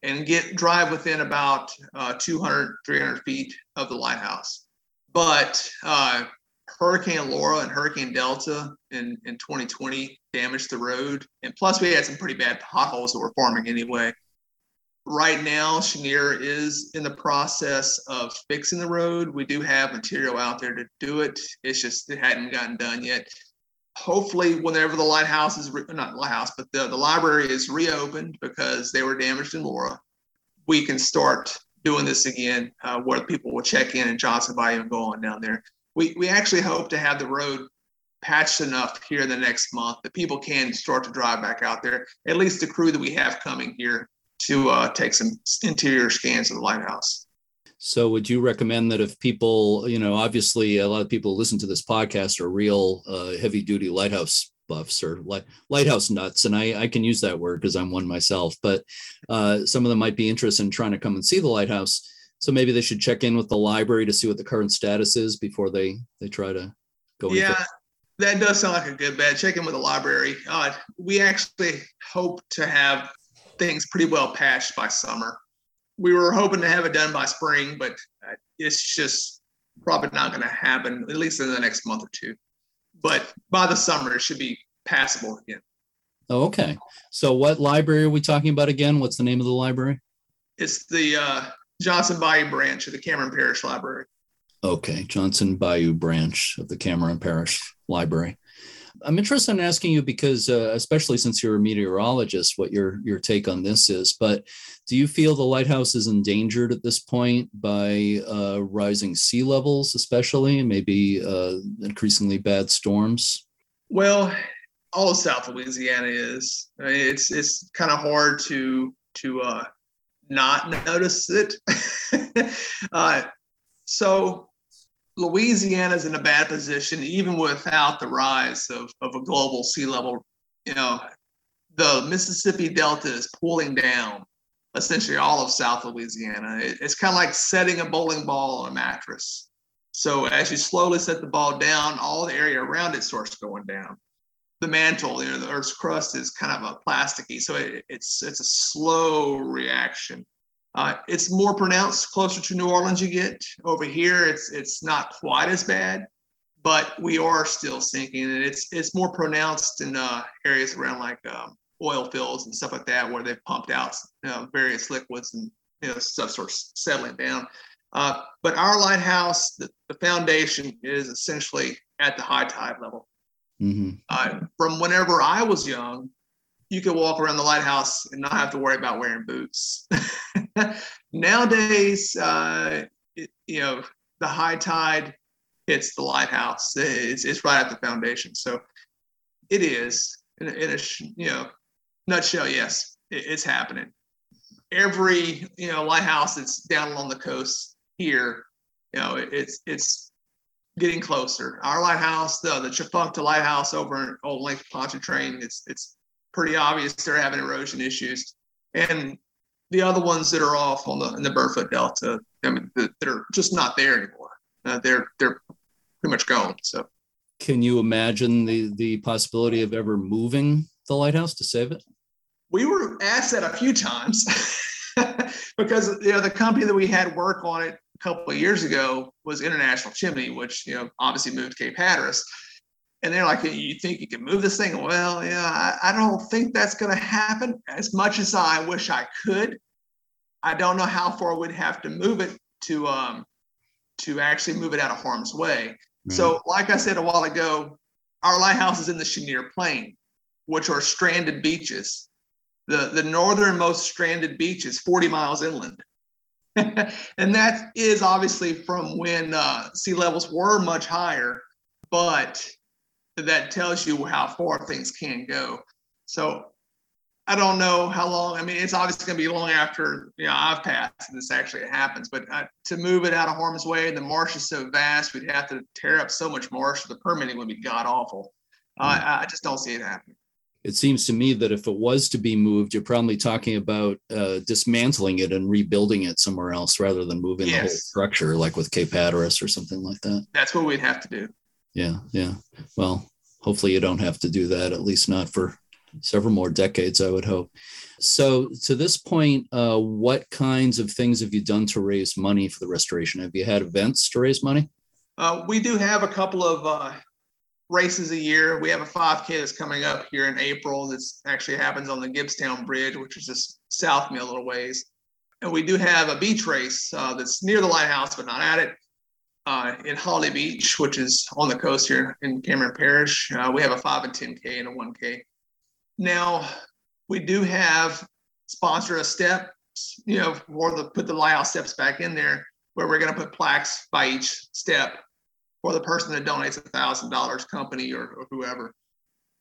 and get drive within about uh, two hundred, three hundred feet of the lighthouse. But uh, Hurricane Laura and Hurricane Delta in, in twenty twenty damaged the road. And plus we had some pretty bad potholes that were forming anyway. Right now, Chenier is in the process of fixing the road. We do have material out there to do it. It's just, it hadn't gotten done yet. Hopefully, whenever the lighthouse is, re- not lighthouse, but the, the library is reopened because they were damaged in Laura, we can start doing this again uh, where people will check in and Johnson Bayou and go on down there. We, we actually hope to have the road patched enough here in the next month that people can start to drive back out there, at least the crew that we have coming here to uh, take some interior scans of the lighthouse. So would you recommend that if people, you know, obviously a lot of people who listen to this podcast are real uh, heavy duty lighthouse buffs or light, lighthouse nuts. And I, I can use that word because I'm one myself, but uh, some of them might be interested in trying to come and see the lighthouse. So maybe they should check in with the library to see what the current status is before they, they try to go. Yeah, into- that does sound like a good bet. Check in with the library. Uh, we actually hope to have things pretty well patched by summer. We were hoping to have it done by spring, but it's just probably not going to happen, at least in the next month or two. But by the summer, it should be passable again. Oh, okay. So what library are we talking about again? What's the name of the library? It's the uh, Johnson Bayou branch of the Cameron Parish Library. Okay, Johnson Bayou branch of the Cameron Parish Library. I'm interested in asking you because, uh, especially since you're a meteorologist, what your your take on this is. But do you feel the lighthouse is endangered at this point by uh, rising sea levels, especially, and maybe uh, increasingly bad storms? Well, all of South Louisiana is. I mean, it's it's kind of hard to to uh, not notice it. uh, so. Louisiana's in a bad position, even without the rise of, of a global sea level. You know, the Mississippi Delta is pulling down essentially all of South Louisiana. It, it's kind of like setting a bowling ball on a mattress. So as you slowly set the ball down, all the area around it starts going down. The mantle, you know, the Earth's crust is kind of a plasticky, so it, it's it's a slow reaction. Uh, it's more pronounced closer to New Orleans you get. Over here, it's it's not quite as bad, but we are still sinking, and it's it's more pronounced in uh, areas around like um, oil fields and stuff like that, where they've pumped out you know, various liquids and you know stuff sort of settling down. Uh, but our lighthouse, the, the foundation is essentially at the high tide level. Mm-hmm. Uh, from whenever I was young, you could walk around the lighthouse and not have to worry about wearing boots. Nowadays, uh, it, you know, the high tide hits the lighthouse. It's, it's right at the foundation. So it is, in a, in a you know, nutshell, yes, it, it's happening. Every, you know, lighthouse that's down along the coast here, you know, it, it's it's getting closer. Our lighthouse, the, the Chifuncta Lighthouse over in Old Lake Pontchartrain, it's it's pretty obvious they're having erosion issues. And the other ones that are off on the in the Burfoot Delta, I mean, they're just not there anymore. Uh, they're they're pretty much gone. So, can you imagine the the possibility of ever moving the lighthouse to save it? We were asked that a few times because you know the company that we had work on it a couple of years ago was International Chimney, which you know obviously moved to Cape Hatteras. And they're like, you think you can move this thing? Well, yeah, I, I don't think that's going to happen. As much as I wish I could, I don't know how far we'd have to move it to um, to actually move it out of harm's way. Mm-hmm. So like I said a while ago, our lighthouse is in the Chenier Plain, which are stranded beaches. The, the northernmost stranded beach is forty miles inland. And that is obviously from when uh, sea levels were much higher, but that tells you how far things can go. So I don't know how long. I mean, it's obviously going to be long after you know I've passed and this actually happens. But uh, to move it out of harm's way, the marsh is so vast, we'd have to tear up so much marsh. The permitting would be god awful. Uh, I just don't see it happening. It seems to me that if it was to be moved, you're probably talking about uh, dismantling it and rebuilding it somewhere else rather than moving yes. the whole structure, like with Cape Hatteras or something like that. That's what we'd have to do. Yeah, yeah. Well, hopefully you don't have to do that, at least not for several more decades, I would hope. So to this point, uh, what kinds of things have you done to raise money for the restoration? Have you had events to raise money? Uh, we do have a couple of uh, races a year. We have a five K that's coming up here in April. That's actually happens on the Gibbstown Bridge, which is just south of me a little ways. And we do have a beach race uh, that's near the lighthouse, but not at it. Uh, in Holly Beach, which is on the coast here in Cameron Parish, uh, we have a five and ten K and a one K. Now, we do have sponsor a step, you know, for the put the lighthouse steps back in there, where we're going to put plaques by each step for the person that donates one thousand dollars, company or, or whoever.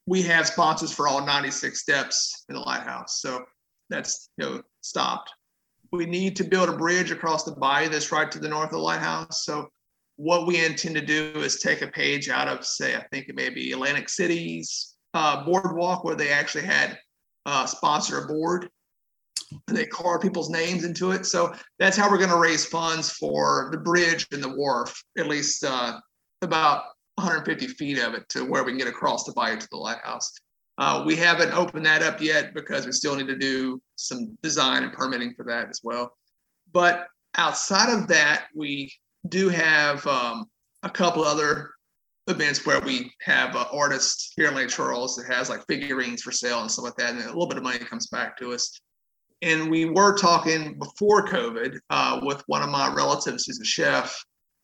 We have sponsors for all ninety-six steps in the lighthouse, so that's you know stopped. We need to build a bridge across the bayou that's right to the north of the lighthouse, so. What we intend to do is take a page out of, say, I think it may be Atlantic City's uh, boardwalk where they actually had uh, sponsor a board, and they carved people's names into it. So that's how we're going to raise funds for the bridge and the wharf, at least uh, about one hundred fifty feet of it to where we can get across the bayou to the lighthouse. Uh, we haven't opened that up yet because we still need to do some design and permitting for that as well. But outside of that, we do have um, a couple other events where we have uh, artists here in Lake Charles that has like figurines for sale and stuff like that. And a little bit of money comes back to us. And we were talking before COVID uh, with one of my relatives who's a chef,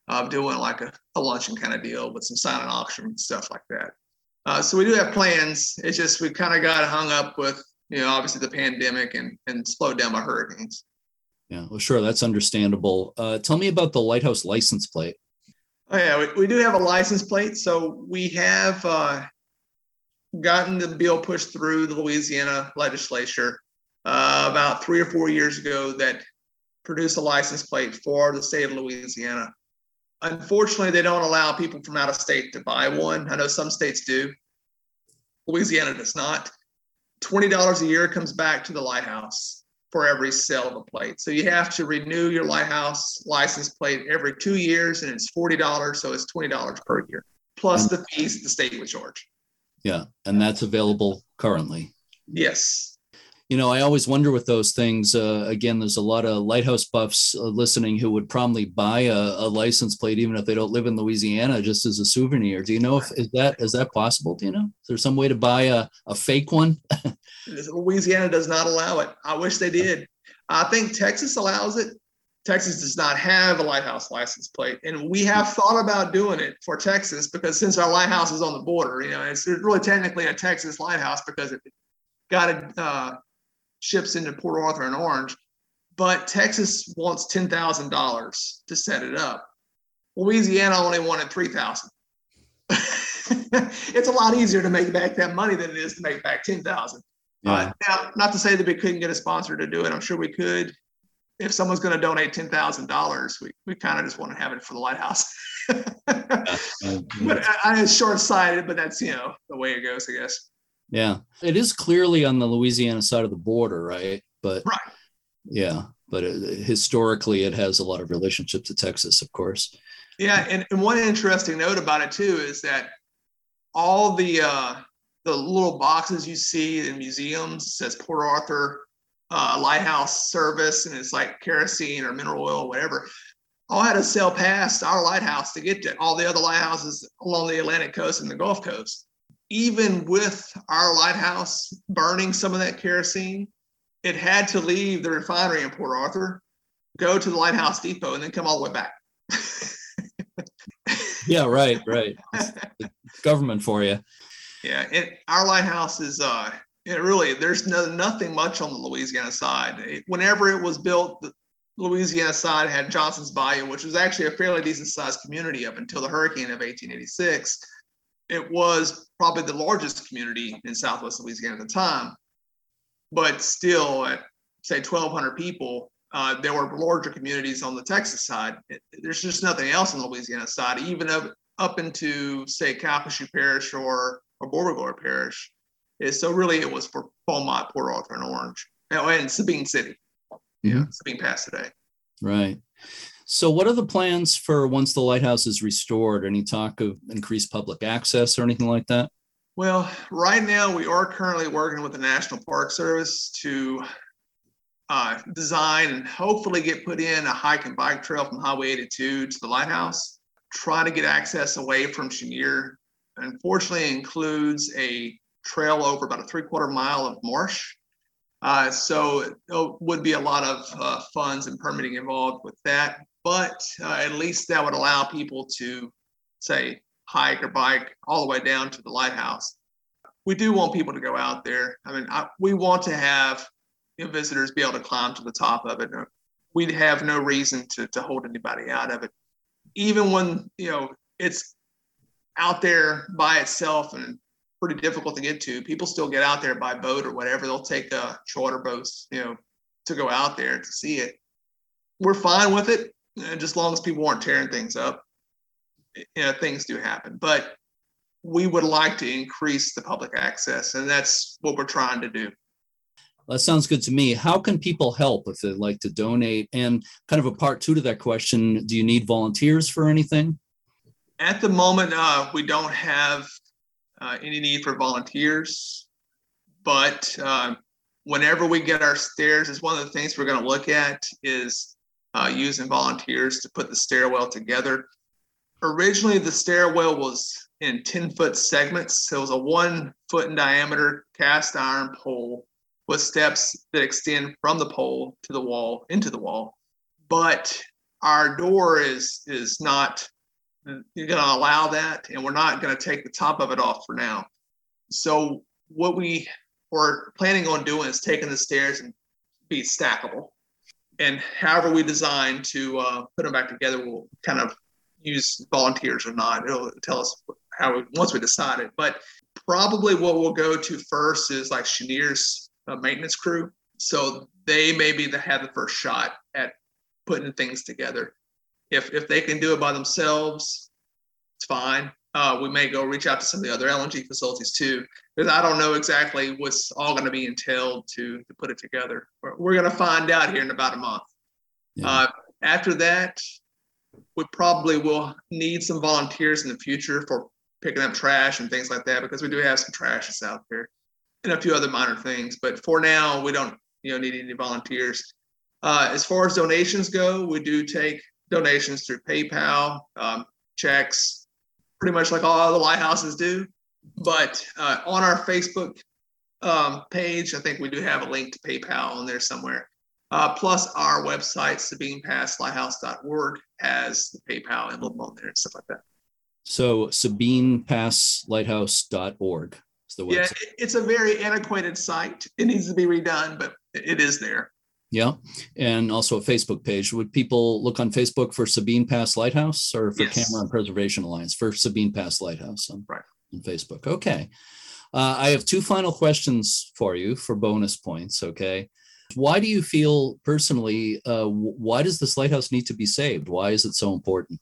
uh, doing like a, a luncheon kind of deal with some silent auction and stuff like that. Uh, so we do have plans. It's just we kind of got hung up with, you know, obviously the pandemic and, and slowed down by hurricanes. Yeah, well, sure. That's understandable. Uh, tell me about the lighthouse license plate. Oh, yeah, we, we do have a license plate. So we have uh, gotten the bill pushed through the Louisiana legislature uh, about three or four years ago that produced a license plate for the state of Louisiana. Unfortunately, they don't allow people from out of state to buy one. I know some states do. Louisiana does not. twenty dollars a year comes back to the lighthouse for every sale of a plate. So you have to renew your lighthouse license plate every two years, and it's forty dollars, so it's twenty dollars per year, plus the fees the state would charge. Yeah, and that's available currently. Yes. You know, I always wonder with those things, uh, again, there's a lot of lighthouse buffs uh, listening who would probably buy a, a license plate, even if they don't live in Louisiana, just as a souvenir. Do you know if is that is that possible? Do you know? Is there some way to buy a, a fake one? Louisiana does not allow it. I wish they did. I think Texas allows it. Texas does not have a lighthouse license plate. And we have thought about doing it for Texas because since our lighthouse is on the border, you know, it's really technically a Texas lighthouse because it got a uh, ships into Port Arthur and Orange, but Texas wants ten thousand dollars to set it up. Louisiana only wanted three thousand dollars. It's a lot easier to make back that money than it is to make back ten thousand dollars. Yeah. Uh, now, not to say that we couldn't get a sponsor to do it. I'm sure we could. If someone's going to donate ten thousand dollars, we, we kind of just want to have it for the lighthouse. But I, I'm short-sighted, but that's, you know, the way it goes, I guess. Yeah, it is clearly on the Louisiana side of the border, right? But right. Yeah, but it, it, historically, it has a lot of relationship to Texas, of course. Yeah, and, and one interesting note about it, too, is that all the uh, the little boxes you see in museums, it says Port Arthur uh, Lighthouse Service, and it's like kerosene or mineral oil, whatever, all had to sail past our lighthouse to get to all the other lighthouses along the Atlantic coast and the Gulf Coast. Even with our lighthouse burning some of that kerosene, it had to leave the refinery in Port Arthur, go to the lighthouse depot, and then come all the way back. Yeah, right, right. It's government for you. Yeah, it, our lighthouse is, uh, it really, there's no, nothing much on the Louisiana side. It, whenever it was built, the Louisiana side had Johnson's Bayou, which was actually a fairly decent-sized community up until the hurricane of eighteen eighty-six. It was probably the largest community in Southwest Louisiana at the time, but still at say twelve hundred people, uh, there were larger communities on the Texas side. It, there's just nothing else on the Louisiana side, even up, up into say Calcasieu Parish or, or Beauregard Parish. It, so really it was for Beaumont, Port Arthur, and Orange, and, and Sabine City. Yeah. yeah, Sabine Pass today. Right. So what are the plans for once the lighthouse is restored? Any talk of increased public access or anything like that? Well, right now we are currently working with the National Park Service to uh, design and hopefully get put in a hike and bike trail from Highway eighty-two to the lighthouse, trying to get access away from Chenier. Unfortunately, it includes a trail over about a three quarter mile of marsh. Uh, so it would be a lot of uh, funds and permitting involved with that. But uh, at least that would allow people to, say, hike or bike all the way down to the lighthouse. We do want people to go out there. I mean, I, we want to have, you know, visitors be able to climb to the top of it. We'd have no reason to, to hold anybody out of it. Even when, you know, it's out there by itself and pretty difficult to get to, people still get out there by boat or whatever. They'll take uh, charter boats, you know, to go out there to see it. We're fine with it. And just as long as people aren't tearing things up, you know, things do happen. But we would like to increase the public access, and that's what we're trying to do. That sounds good to me. How can people help if they'd like to donate? And kind of a part two to that question, do you need volunteers for anything? At the moment, uh, we don't have uh, any need for volunteers, but uh, whenever we get our stairs, it's one of the things we're going to look at is uh, using volunteers to put the stairwell together. Originally, the stairwell was in ten-foot segments. So it was a one-foot in diameter cast iron pole with steps that extend from the pole to the wall, into the wall. But our door is is not going to allow that, and we're not going to take the top of it off for now. So what we are planning on doing is taking the stairs and be stackable. And however we design to uh, put them back together, we'll kind of use volunteers or not. It'll tell us how we, once we decide it. But probably what we'll go to first is like Chenier's uh, maintenance crew. So they may be the, have the first shot at putting things together. If if they can do it by themselves, it's fine. Uh, we may go reach out to some of the other L N G facilities too, because I don't know exactly what's all going to be entailed to, to put it together. We're, we're going to find out here in about a month. Yeah. Uh, after that, we probably will need some volunteers in the future for picking up trash and things like that, because we do have some trash that's out there and a few other minor things. But for now, we don't you know need any volunteers. Uh, as far as donations go, we do take donations through PayPal, um, checks, pretty much like all other lighthouses do. But uh, on our Facebook um, page, I think we do have a link to PayPal on there somewhere. Uh, plus our website, Sabine Pass Lighthouse dot org, has the PayPal emblem on there and stuff like that. So Sabine Pass Lighthouse dot org is the website. Yeah, it's a very antiquated site. It needs to be redone, but it is there. Yeah, and also a Facebook page. Would people look on Facebook for Sabine Pass Lighthouse or for yes. Cameron Preservation Alliance? For Sabine Pass Lighthouse on, right. on Facebook. Okay. Uh, I have two final questions for you for bonus points, okay? Why do you feel personally, uh, why does this lighthouse need to be saved? Why is it so important?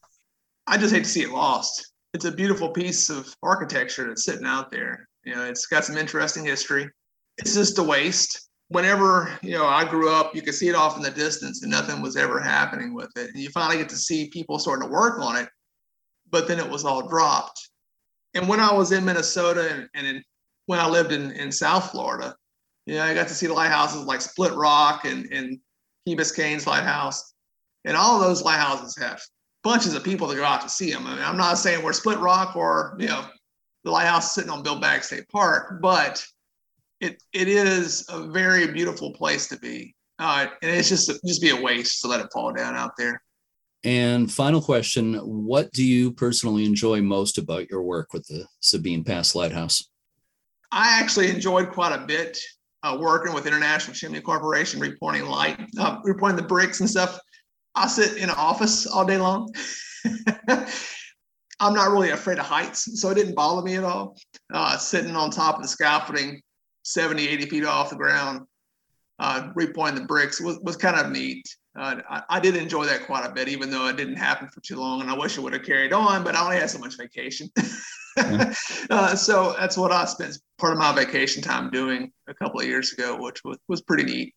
I just hate to see it lost. It's a beautiful piece of architecture that's sitting out there. You know, it's got some interesting history. It's just a waste. Whenever, you know, I grew up, you could see it off in the distance and nothing was ever happening with it. And you finally get to see people starting to work on it, but then it was all dropped. And when I was in Minnesota and, and in, when I lived in, in South Florida, you know, I got to see lighthouses like Split Rock and, and Key Biscayne's Lighthouse. And all those lighthouses have bunches of people that go out to see them. I mean, I'm not saying we're Split Rock or, you know, the lighthouse sitting on Bill Baggs State Park, but it it is a very beautiful place to be. Uh, and it's just, just be a waste to let it fall down out there. And final question, what do you personally enjoy most about your work with the Sabine Pass Lighthouse? I actually enjoyed quite a bit. Uh, working with International Chimney Corporation, reporting light, uh, reporting the bricks and stuff. I sit in an office all day long. I'm not really afraid of heights, so it didn't bother me at all. Uh, sitting on top of the scaffolding, seventy, eighty feet off the ground, uh, reporting the bricks was, was kind of neat. Uh, I, I did enjoy that quite a bit, even though it didn't happen for too long, and I wish it would have carried on, but I only had so much vacation. Yeah. Uh, so that's what I spent part of my vacation time doing a couple of years ago, which was, was pretty neat.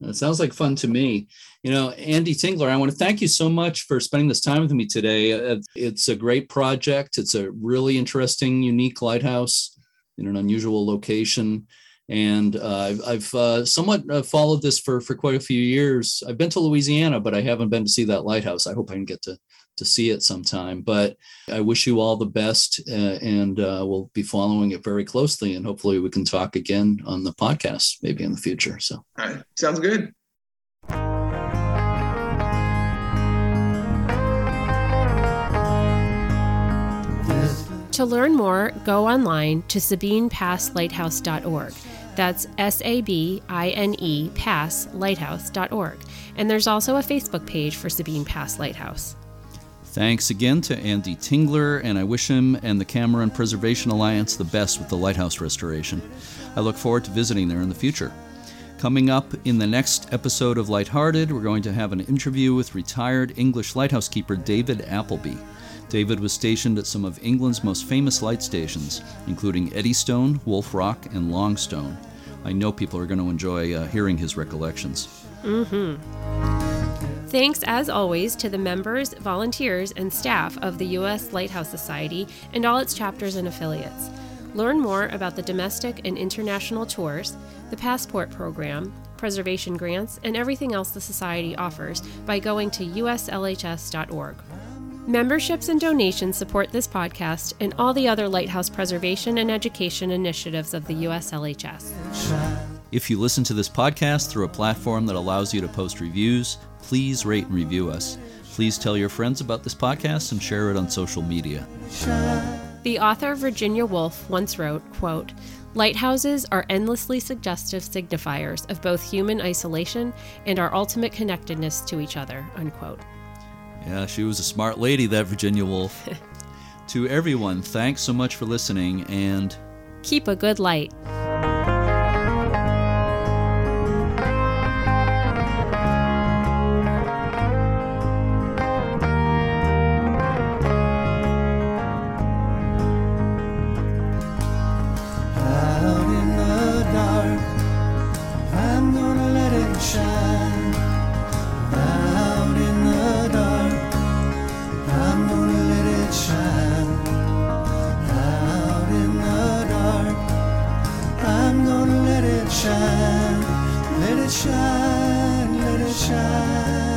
That sounds like fun to me. You know, Andy Tingler, I want to thank you so much for spending this time with me today. It's a great project. It's a really interesting, unique lighthouse in an unusual location. And uh, I've, I've uh, somewhat uh, followed this for, for quite a few years. I've been to Louisiana, but I haven't been to see that lighthouse. I hope I can get to to see it sometime. But I wish you all the best, uh, and uh, we'll be following it very closely. And hopefully we can talk again on the podcast, maybe in the future. So, all right. Sounds good. To learn more, go online to Sabine Pass Lighthouse dot org. That's S A B I N E Pass Lighthouse dot org. And there's also a Facebook page for Sabine Pass Lighthouse. Thanks again to Andy Tingler, and I wish him and the Cameron Preservation Alliance the best with the lighthouse restoration. I look forward to visiting there in the future. Coming up in the next episode of Lighthearted, we're going to have an interview with retired English lighthouse keeper David Appleby. David was stationed at some of England's most famous light stations, including Eddystone, Wolf Rock, and Longstone. I know people are going to enjoy uh, hearing his recollections. Mm-hmm. Thanks, as always, to the members, volunteers, and staff of the U S Lighthouse Society and all its chapters and affiliates. Learn more about the domestic and international tours, the Passport Program, preservation grants, and everything else the Society offers by going to U S L H S dot org. Memberships and donations support this podcast and all the other lighthouse preservation and education initiatives of the U S L H S. If you listen to this podcast through a platform that allows you to post reviews, please rate and review us. Please tell your friends about this podcast and share it on social media. The author Virginia Woolf once wrote, quote, "Lighthouses are endlessly suggestive signifiers of both human isolation and our ultimate connectedness to each other," unquote. Yeah, she was a smart lady, that Virginia Woolf. To everyone, thanks so much for listening, and keep a good light. Out in the dark, I'm gonna let it shine. Out in the dark, let it shine, let it shine, let it shine.